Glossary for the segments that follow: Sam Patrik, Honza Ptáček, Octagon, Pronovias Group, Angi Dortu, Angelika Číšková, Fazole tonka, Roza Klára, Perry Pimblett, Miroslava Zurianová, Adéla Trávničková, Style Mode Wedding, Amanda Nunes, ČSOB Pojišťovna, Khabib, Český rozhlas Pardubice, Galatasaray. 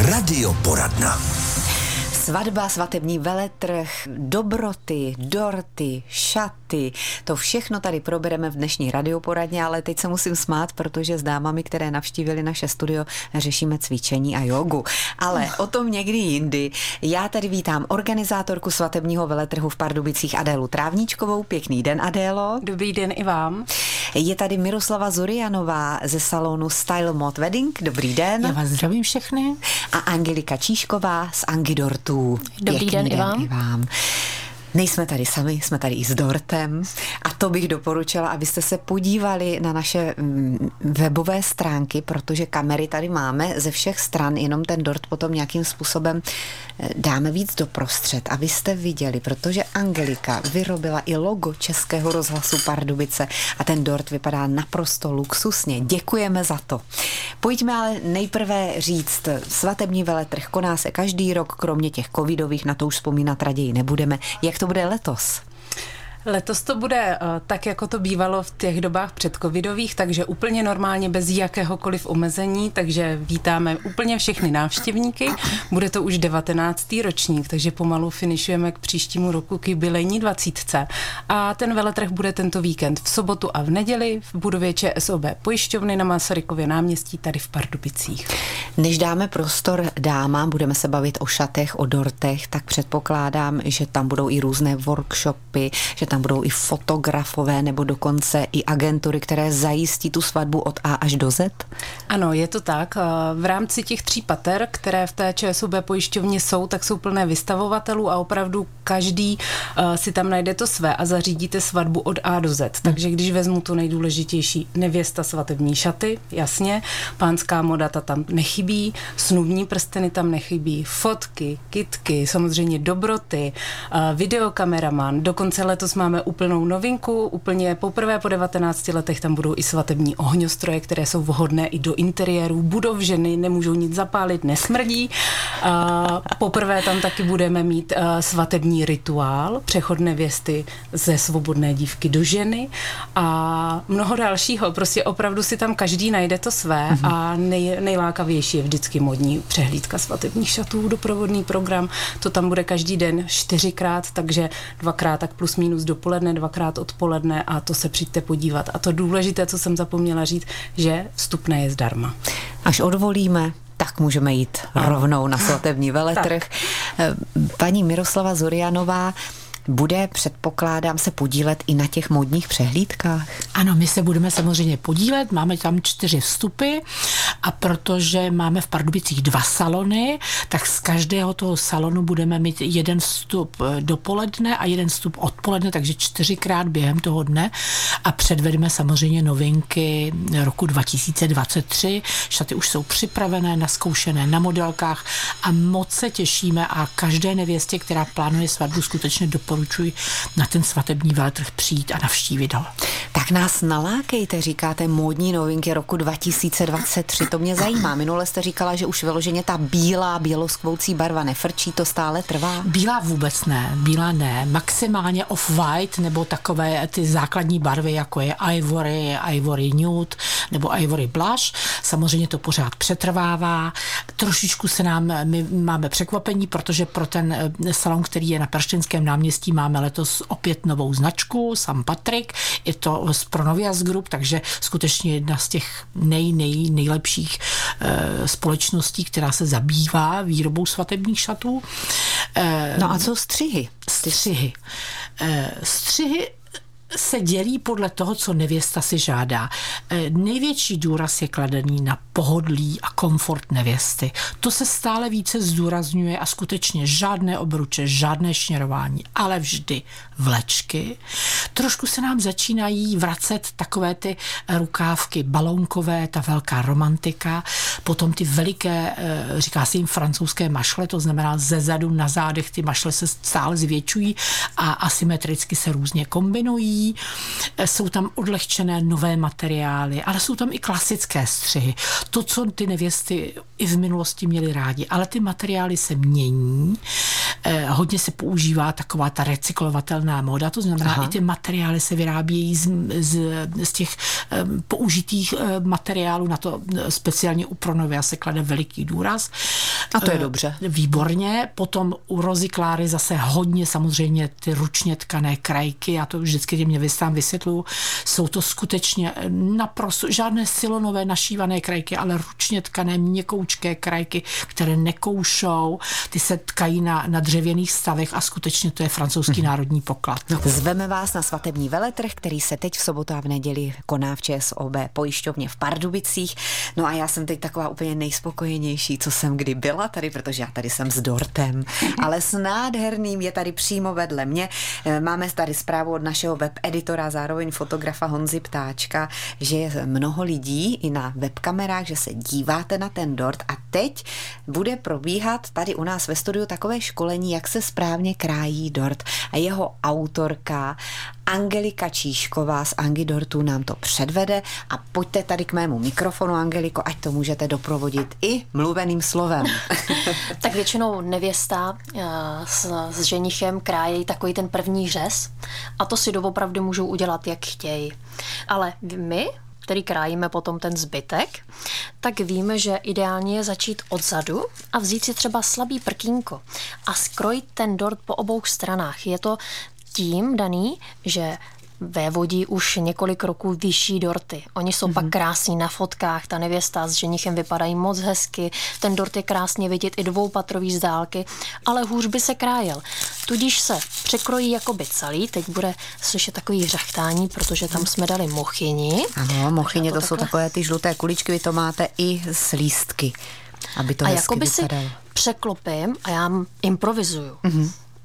Radioporadna. Svatba, svatební veletrh, dobroty, dorty, šaty, to všechno tady probereme v dnešní radioporadně, ale teď se musím smát, protože s dámami, které navštívili naše studio, řešíme cvičení a jogu. Ale o tom někdy jindy. Já tady vítám organizátorku svatebního veletrhu v Pardubicích Adélu Trávničkovou. Pěkný den, Adélo. Dobrý den i vám. Je tady Miroslava Zurianová ze salonu Style Mode Wedding. Dobrý den. Já vás zdravím všechny. A Angelika Číšková z Angi Dortu. Dobrý den i vám. Nejsme tady sami, jsme tady i s dortem a to bych doporučila, abyste se podívali na naše webové stránky, protože kamery tady máme ze všech stran, jenom ten dort potom nějakým způsobem dáme víc doprostřed, abyste viděli, protože Angelika vyrobila i logo Českého rozhlasu Pardubice a ten dort vypadá naprosto luxusně. Děkujeme za to. Pojďme ale nejprve říct, svatební veletrh koná se každý rok, kromě těch covidových, na to už vzpomínat raději nebudeme. Jak to bude letos? Letos to bude tak, jako to bývalo v těch dobách předcovidových, takže úplně normálně, bez jakéhokoliv omezení, takže vítáme úplně všechny návštěvníky. Bude to už 19. ročník, takže pomalu finišujeme k příštímu roku, k jubilejní 20. A ten veletrh bude tento víkend v sobotu a v neděli v budově ČSOB Pojišťovny na Masarykově náměstí tady v Pardubicích. Než dáme prostor dámám, budeme se bavit o šatech, o dortech, tak předpokládám, že tam budou i různé workshopy, že tam budou i fotografové nebo dokonce i agentury, které zajistí tu svatbu od A až do Z? Ano, je to tak. V rámci těch 3 pater, které v té ČSOB Pojišťovně jsou, tak jsou plné vystavovatelů a opravdu každý si tam najde to své a zařídíte svatbu od A do Z. Takže když vezmu tu nejdůležitější, nevěsta svatební šaty, jasně, pánská moda, ta tam nechybí, snubní prsteny tam nechybí, fotky, kytky, samozřejmě dobroty, videokameraman, dokonce letos máme úplnou novinku, úplně poprvé po 19 letech tam budou i svatební ohňostroje, které jsou vhodné i do interiérů budov, ženy nemůžou nic zapálit, nesmrdí. Poprvé tam taky budeme mít svatební rituál, přechod nevěsty ze svobodné dívky do ženy a mnoho dalšího. Prostě opravdu si tam každý najde to své a nejlákavější je vždycky modní přehlídka svatebních šatů, doprovodný program, to tam bude každý den 4x, takže 2x tak plus minus dopoledne, 2x odpoledne a to se přijďte podívat. A to důležité, co jsem zapomněla říct, že vstupné je zdarma. Až odvolíme, tak můžeme jít rovnou na svatební veletrh. Paní Miroslava Zurianová bude, předpokládám, se podílet i na těch modních přehlídkách? Ano, my se budeme samozřejmě podílet, máme tam 4 vstupy a protože máme v Pardubicích 2 salony, tak z každého toho salonu budeme mít 1 vstup dopoledne a 1 vstup odpoledne, takže 4x během toho dne a předvedeme samozřejmě novinky roku 2023. Šaty už jsou připravené, naskoušené na modelkách a moc se těšíme a každé nevěstě, která plánuje svatbu, skutečně doporučuji na ten svatební veletrh přijít a navštívit ho. Tak nás nalákejte, říkáte módní novinky roku 2023, to mě zajímá. Minule jste říkala, že už vyloženě ta bílá, běloskvoucí barva nefrčí, to stále trvá? Bílá vůbec ne, bílá ne. Maximálně off-white nebo takové ty základní barvy, jako je ivory, ivory nude nebo ivory blush. Samozřejmě to pořád přetrvává. Trošičku se nám, my máme překvapení, protože pro ten salon, který je na Perštinském náměstí, máme letos opět novou značku, Sam Patrik, je to z Pronovias Group, takže skutečně jedna z těch nejlepších společností, která se zabývá výrobou svatebních šatů. No a co střihy? Střihy se dělí podle toho, co nevěsta si žádá. Největší důraz je kladený na pohodlí a komfort nevěsty. To se stále více zdůrazňuje a skutečně žádné obruče, žádné šněrování, ale vždy vlečky. Trošku se nám začínají vracet takové ty rukávky balónkové, ta velká romantika, potom ty veliké, říká se jim francouzské mašle, to znamená ze zadu na zádech ty mašle se stále zvětšují a asymetricky se různě kombinují. Jsou tam odlehčené nové materiály, ale jsou tam i klasické střihy. To, co ty nevěsty i v minulosti měly rádi, ale ty materiály se mění. Hodně se používá taková ta recyklovatelná móda, to znamená, i ty materiály se vyrábějí z těch použitých materiálů, na to speciálně u Pronovia se klade veliký důraz. A to je dobře. Výborně. Potom u Rozy Kláry zase hodně samozřejmě ty ručně tkané krajky, já to vždycky těm nevěstám vysvětluju. Jsou to skutečně naprosto žádné silonové našívané krajky, ale ručně tkané měkoučké krajky, které nekoušou, ty se tkají na dřevěných stavech a skutečně to je francouzský národní poklad. Zveme vás na svatební veletrh, který se teď v sobotu a v neděli koná v ČSOB Pojišťovně v Pardubicích. No a já jsem teď taková úplně nejspokojenější, co jsem kdy byla tady, protože já tady jsem s dortem, ale s nádherným, je tady přímo vedle mě. Máme tady zprávu od našeho webeditora, zároveň fotografa Honzy Ptáčka, že je mnoho lidí i na webkamerách, že se díváte na ten dort a teď bude probíhat tady u nás ve studiu takové školení, jak se správně krájí dort a jeho autorka Angelika Číšková z Angi Dortu nám to předvede a pojďte tady k mému mikrofonu, Angeliko, ať to můžete doprovodit i mluveným slovem. Tak většinou nevěsta s ženichem krájí takový ten první řez a to si doopravdy můžou udělat, jak chtějí. Ale my, který krájíme potom ten zbytek, tak víme, že ideálně je začít odzadu a vzít si třeba slabý prkínko a skrojit ten dort po obou stranách. Je to tím daný, že vévodí už několik roků vyšší dorty. Oni jsou pak krásní na fotkách, ta nevěsta s ženichem vypadají moc hezky, ten dort je krásně vidět i dvoupatrový z dálky, ale hůř by se krájel. Tudíž se překrojí jakoby celý, teď bude slyšet takový řachtání, protože tam jsme dali mochyni. Ano, mochyně to jsou takové ty žluté kuličky, vy to máte i s lístky, aby to hezky vypadalo. A jakoby si překlopím a já improvizuju.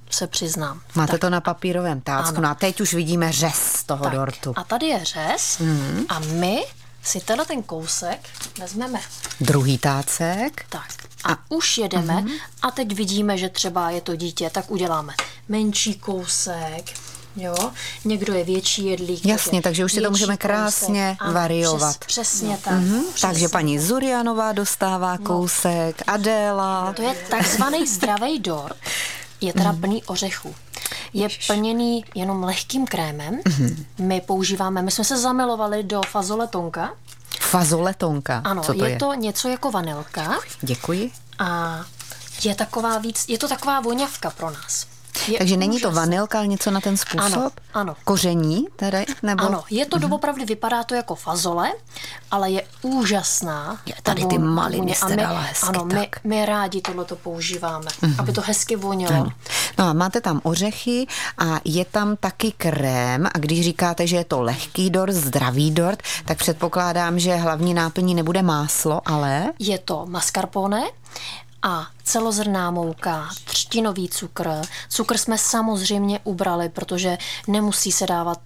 Se přiznám. Máte tak, to na papírovém tácku. No a teď už vidíme řez toho tak, dortu. A tady je řez a my si tenhle ten kousek vezmeme. Druhý tácek. Tak. A už jedeme a teď vidíme, že třeba je to dítě, tak uděláme menší kousek. Jo, někdo je větší jedlík. Jasně, takže už si to můžeme krásně variovat. Přesně tak. Takže paní Zurianová dostává kousek, Adéla. To je takzvaný zdravý dort. Je teda plný ořechů. Je plněný jenom lehkým krémem. My jsme se zamilovali do fazole tonka. Fazole tonka? Ano, co to je? Je to něco jako vanilka. Děkuji. A je taková víc, je to taková voňavka pro nás. Je takže není to vanilka, ale něco na ten způsob? Ano. Koření tady? Nebo? Ano, je to doopravdy, vypadá to jako fazole, ale je úžasná. Je tady ty maliny jste dala hezky. Ano, my rádi tohleto používáme, aby to hezky vonělo. Ano. No a máte tam ořechy a je tam taky krém a když říkáte, že je to lehký dort, zdravý dort, tak předpokládám, že hlavní náplní nebude máslo, ale... Je to mascarpone a celozrnná mouka, třtinový cukr. Cukr jsme samozřejmě ubrali, protože nemusí se dávat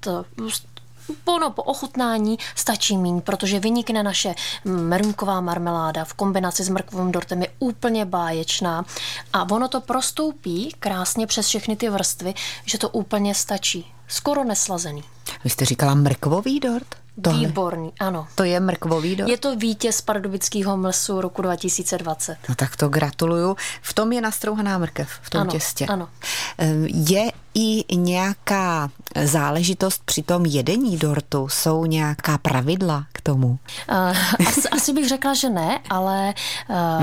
po ochutnání, stačí míň, protože vynikne naše meruňková marmeláda v kombinaci s mrkvovým dortem je úplně báječná a ono to prostoupí krásně přes všechny ty vrstvy, že to úplně stačí. Skoro neslazený. Vy jste říkala mrkvový dort? Tohle. Výborný, ano. To je mrkvový dort? Je to vítěz pardubického mlesu roku 2020. No tak to gratuluju. V tom je nastrouhaná mrkev, v tom těstě. Ano. Je i nějaká záležitost při tom jedení dortu? Jsou nějaká pravidla k tomu? Asi bych řekla, že ne, ale...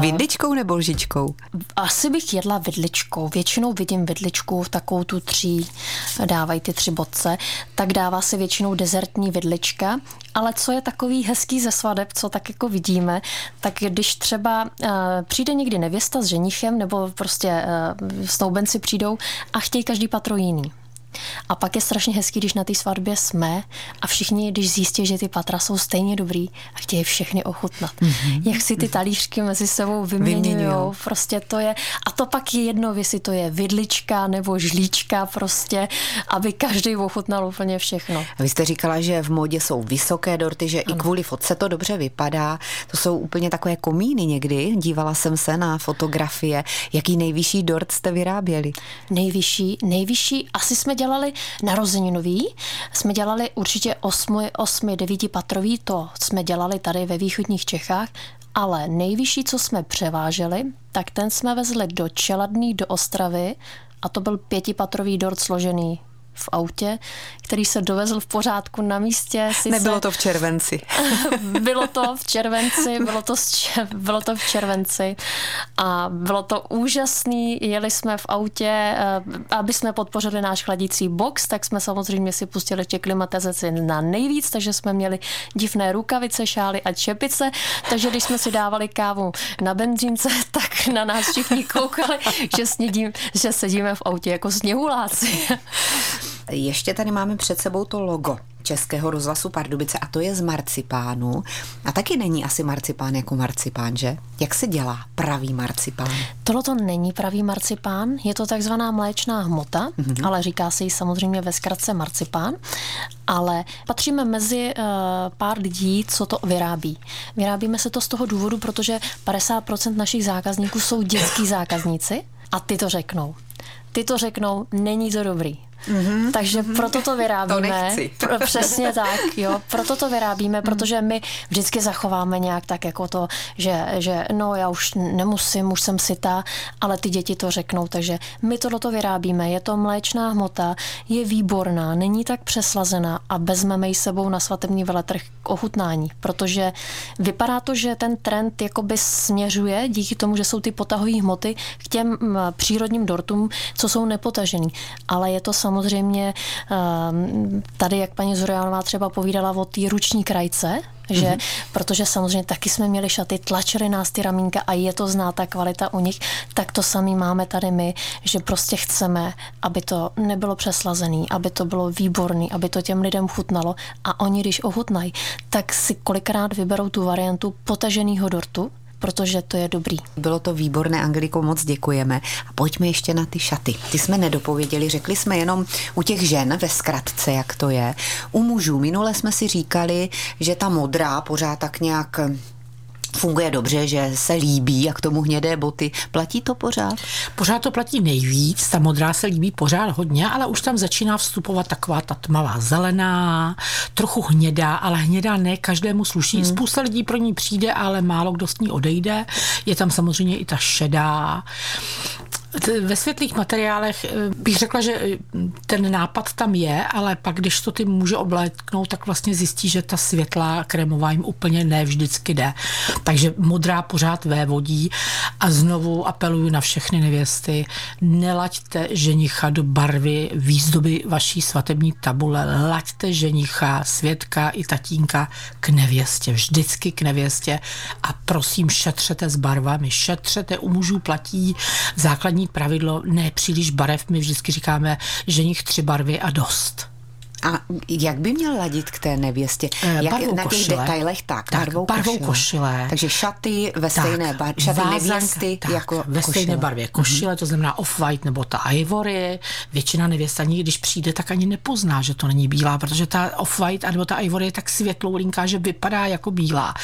Vidličkou nebo lžičkou? Asi bych jedla vidličkou. Většinou vidím vidličku v takovou tu tří, dávají ty tři bodce, tak dává se většinou dezertní vidlička, ale co je takový hezký ze svadeb, co tak jako vidíme, tak když třeba přijde někdy nevěsta s ženichem, nebo prostě snoubenci přijdou a chtějí každý patro jiný. A pak je strašně hezký, když na té svatbě jsme a všichni, když zjistí, že ty patra jsou stejně dobrý a chtějí všechny ochutnat. Jak si ty talířky mezi sebou vyměňujou, prostě to je. A to pak je jedno, jestli to je vidlička nebo žlíčka prostě, aby každý ochutnal úplně všechno. A vy jste říkala, že v módě jsou vysoké dorty, že i kvůli fotce to dobře vypadá. To jsou úplně takové komíny někdy. Dívala jsem se na fotografie. Jaký nejvyšší dort jste vyráběli? Nejvyšší, asi jsme dělali narozeninový, jsme dělali určitě 8-9 patrový, to jsme dělali tady ve východních Čechách, ale nejvyšší, co jsme převáželi, tak ten jsme vezli do Čeladný, do Ostravy a to byl 5patrový dort složený v autě, který se dovezl v pořádku na místě. Nebylo to v červenci. Bylo to v červenci a bylo to úžasný. Jeli jsme v autě, aby jsme podpořili náš chladící box, tak jsme samozřejmě si pustili ještě klimatizaci na nejvíc, takže jsme měli divné rukavice, šály a čepice, takže když jsme si dávali kávu na benzínce, tak na nás všichni koukali, že sedíme v autě jako sněhuláci. Ještě tady máme před sebou to logo Českého rozhlasu Pardubice a to je z marcipánu. A taky není asi marcipán jako marcipán, že? Jak se dělá pravý marcipán? Toto není pravý marcipán, je to takzvaná mléčná hmota, ale říká se jí samozřejmě ve zkratce marcipán, ale patříme mezi pár lidí, co to vyrábí. Vyrábíme se to z toho důvodu, protože 50% našich zákazníků jsou dětský zákazníci a ty to řeknou, není to dobrý. Mm-hmm. Takže proto to vyrábíme. To přesně tak, jo. Proto to vyrábíme, protože my vždycky zachováme nějak tak jako to, že no já už nemusím, už jsem sytá, ale ty děti to řeknou, takže my to vyrábíme. Je to mléčná hmota, je výborná, není tak přeslazená a vezmeme ji sebou na svatební veletrh k ochutnání, protože vypadá to, že ten trend jakoby směřuje díky tomu, že jsou ty potahové hmoty k těm přírodním dortům, co jsou nepotažený, ale je to samozřejmě tady, jak paní Zurianová třeba povídala o té ruční krajce, že, protože samozřejmě taky jsme měli šaty, tlačili nás ty ramínka a je to zná ta kvalita u nich, tak to samý máme tady my, že prostě chceme, aby to nebylo přeslazený, aby to bylo výborný, aby to těm lidem chutnalo a oni, když ochutnají, tak si kolikrát vyberou tu variantu potaženýho dortu, protože to je dobrý. Bylo to výborné, Angeliko, moc děkujeme. A pojďme ještě na ty šaty. Ty jsme nedopověděli, řekli jsme jenom u těch žen ve zkratce, jak to je. U mužů minule jsme si říkali, že ta modrá pořád tak nějak funguje dobře, že se líbí, jak tomu hnědé boty. Platí to pořád? Pořád to platí nejvíc, ta modrá se líbí pořád hodně, ale už tam začíná vstupovat taková ta tmavá zelená, trochu hnědá, ale hnědá ne každému sluší. Spousta lidí pro ní přijde, ale málo kdo s ní odejde. Je tam samozřejmě i ta šedá. Ve světlých materiálech bych řekla, že ten nápad tam je, ale pak, když to ty může obléknout, tak vlastně zjistí, že ta světlá krémová jim úplně ne vždycky jde. Takže modrá pořád vévodí a znovu apeluju na všechny nevěsty, nelaďte ženicha do barvy výzdoby vaší svatební tabule, laďte ženicha, svědka i tatínka k nevěstě, vždycky k nevěstě a prosím šetřete s barvami, šetřete, u mužů platí základní pravidlo, ne příliš barev, my vždycky říkáme, že nich 3 barvy a dost. A jak by měl ladit k té nevěstě? Jak, na těch detailech? Barvou košile. Takže šaty ve stejné barvě, šaty nevěsty jako ve stejné barvě košile, to znamená off-white nebo ta ivory. Většina nevěst ani když přijde, tak ani nepozná, že to není bílá, protože ta off-white nebo ta ivory je tak světloulinká, že vypadá jako bílá.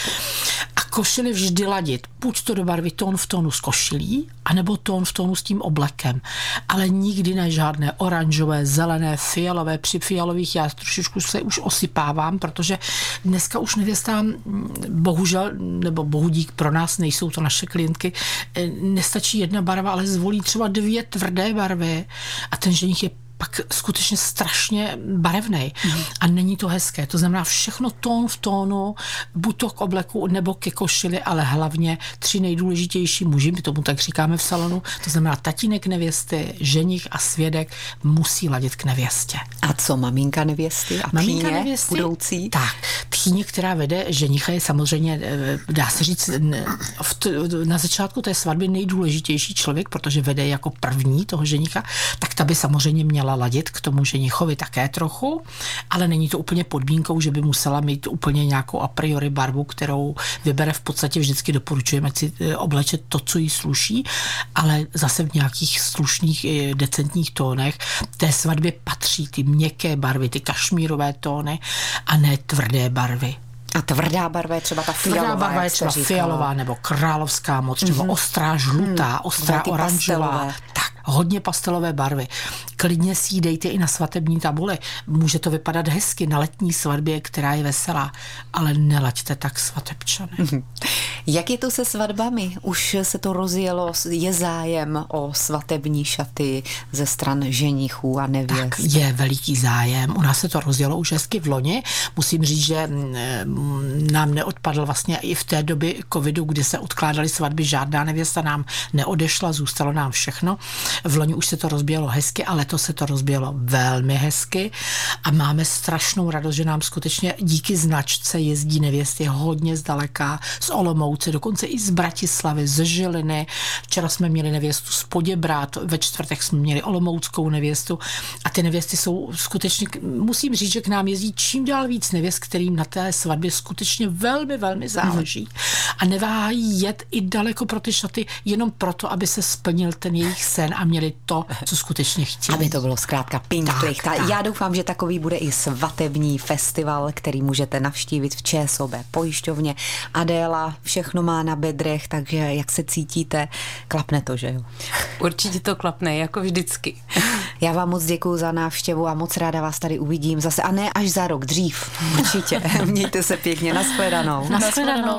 Košili vždy ladit, buď to do barvy tón v tónu s košilí, anebo tón v tónu s tím oblekem, ale nikdy ne žádné oranžové, zelené, fialové, při fialových já trošičku se už osypávám, protože dneska už nevěstám, bohužel, nebo bohudík pro nás, nejsou to naše klientky, nestačí jedna barva, ale zvolí třeba 2 tvrdé barvy a ten ženich je pak skutečně strašně barevnej a není to hezké. To znamená všechno tón v tónu, buď to k obleku nebo ke košili, ale hlavně 3 nejdůležitější muži, my tomu tak říkáme v salonu, to znamená tatínek nevěsty, ženich a svědek musí ladit k nevěstě. A co maminka nevěsty a tchýně budoucí? Tak, tchýně, která vede ženicha, je samozřejmě, dá se říct, na začátku té svatby nejdůležitější člověk, protože vede jako první toho ženicha, tak ta by samozřejmě měla ladit k tomu ženichovi také trochu, ale není to úplně podmínkou, že by musela mít úplně nějakou a priori barvu, kterou vybere v podstatě vždycky doporučujeme si oblečet to, co jí sluší, ale zase v nějakých slušných, decentních tónech. Té svatbě patří ty měkké barvy, ty kašmírové tóny a ne tvrdé barvy. A tvrdá barva je třeba ta fialová. Tvrdá barva je třeba fialová nebo královská modř, nebo ostrá žlutá, ostrá oranžová. Pastelové. Tak. hodně pastelové barvy. Klidně si ji dejte i na svatební tabuli. Může to vypadat hezky na letní svatbě, která je veselá, ale nelaďte tak svatebčany. Jak je to se svatbami? Už se to rozjelo, je zájem o svatební šaty ze stran ženichů a nevěst? Tak je veliký zájem. U nás se to rozjelo už hezky v loni. Musím říct, že nám neodpadl vlastně i v té době covidu, kdy se odkládaly svatby, žádná nevěsta nám neodešla, zůstalo nám všechno. V loni už se to rozběhlo hezky a letos se to rozběhlo velmi hezky a máme strašnou radost, že nám skutečně díky značce jezdí nevěsty hodně zdaleka, z Olomouce, dokonce i z Bratislavy, z Žiliny. Včera jsme měli nevěstu z Poděbrad, ve čtvrtek jsme měli olomouckou nevěstu a ty nevěsty jsou skutečně, musím říct, že k nám jezdí čím dál víc nevěst, kterým na té svatbě skutečně velmi, velmi záleží. A neváhají jet i daleko pro ty šaty jenom proto, aby se splnil ten jejich sen a měli to, co skutečně chtěli. Aby to bylo zkrátka pink. Já doufám, že takový bude i svatební festival, který můžete navštívit v ČSOB pojišťovně. Adéla všechno má na bedrech, takže jak se cítíte? Klapne to, že jo? Určitě to klapne, jako vždycky. Já vám moc děkuju za návštěvu a moc ráda vás tady uvidím zase, a ne až za rok, dřív. Určitě. Mějte se pěkně, nashledanou.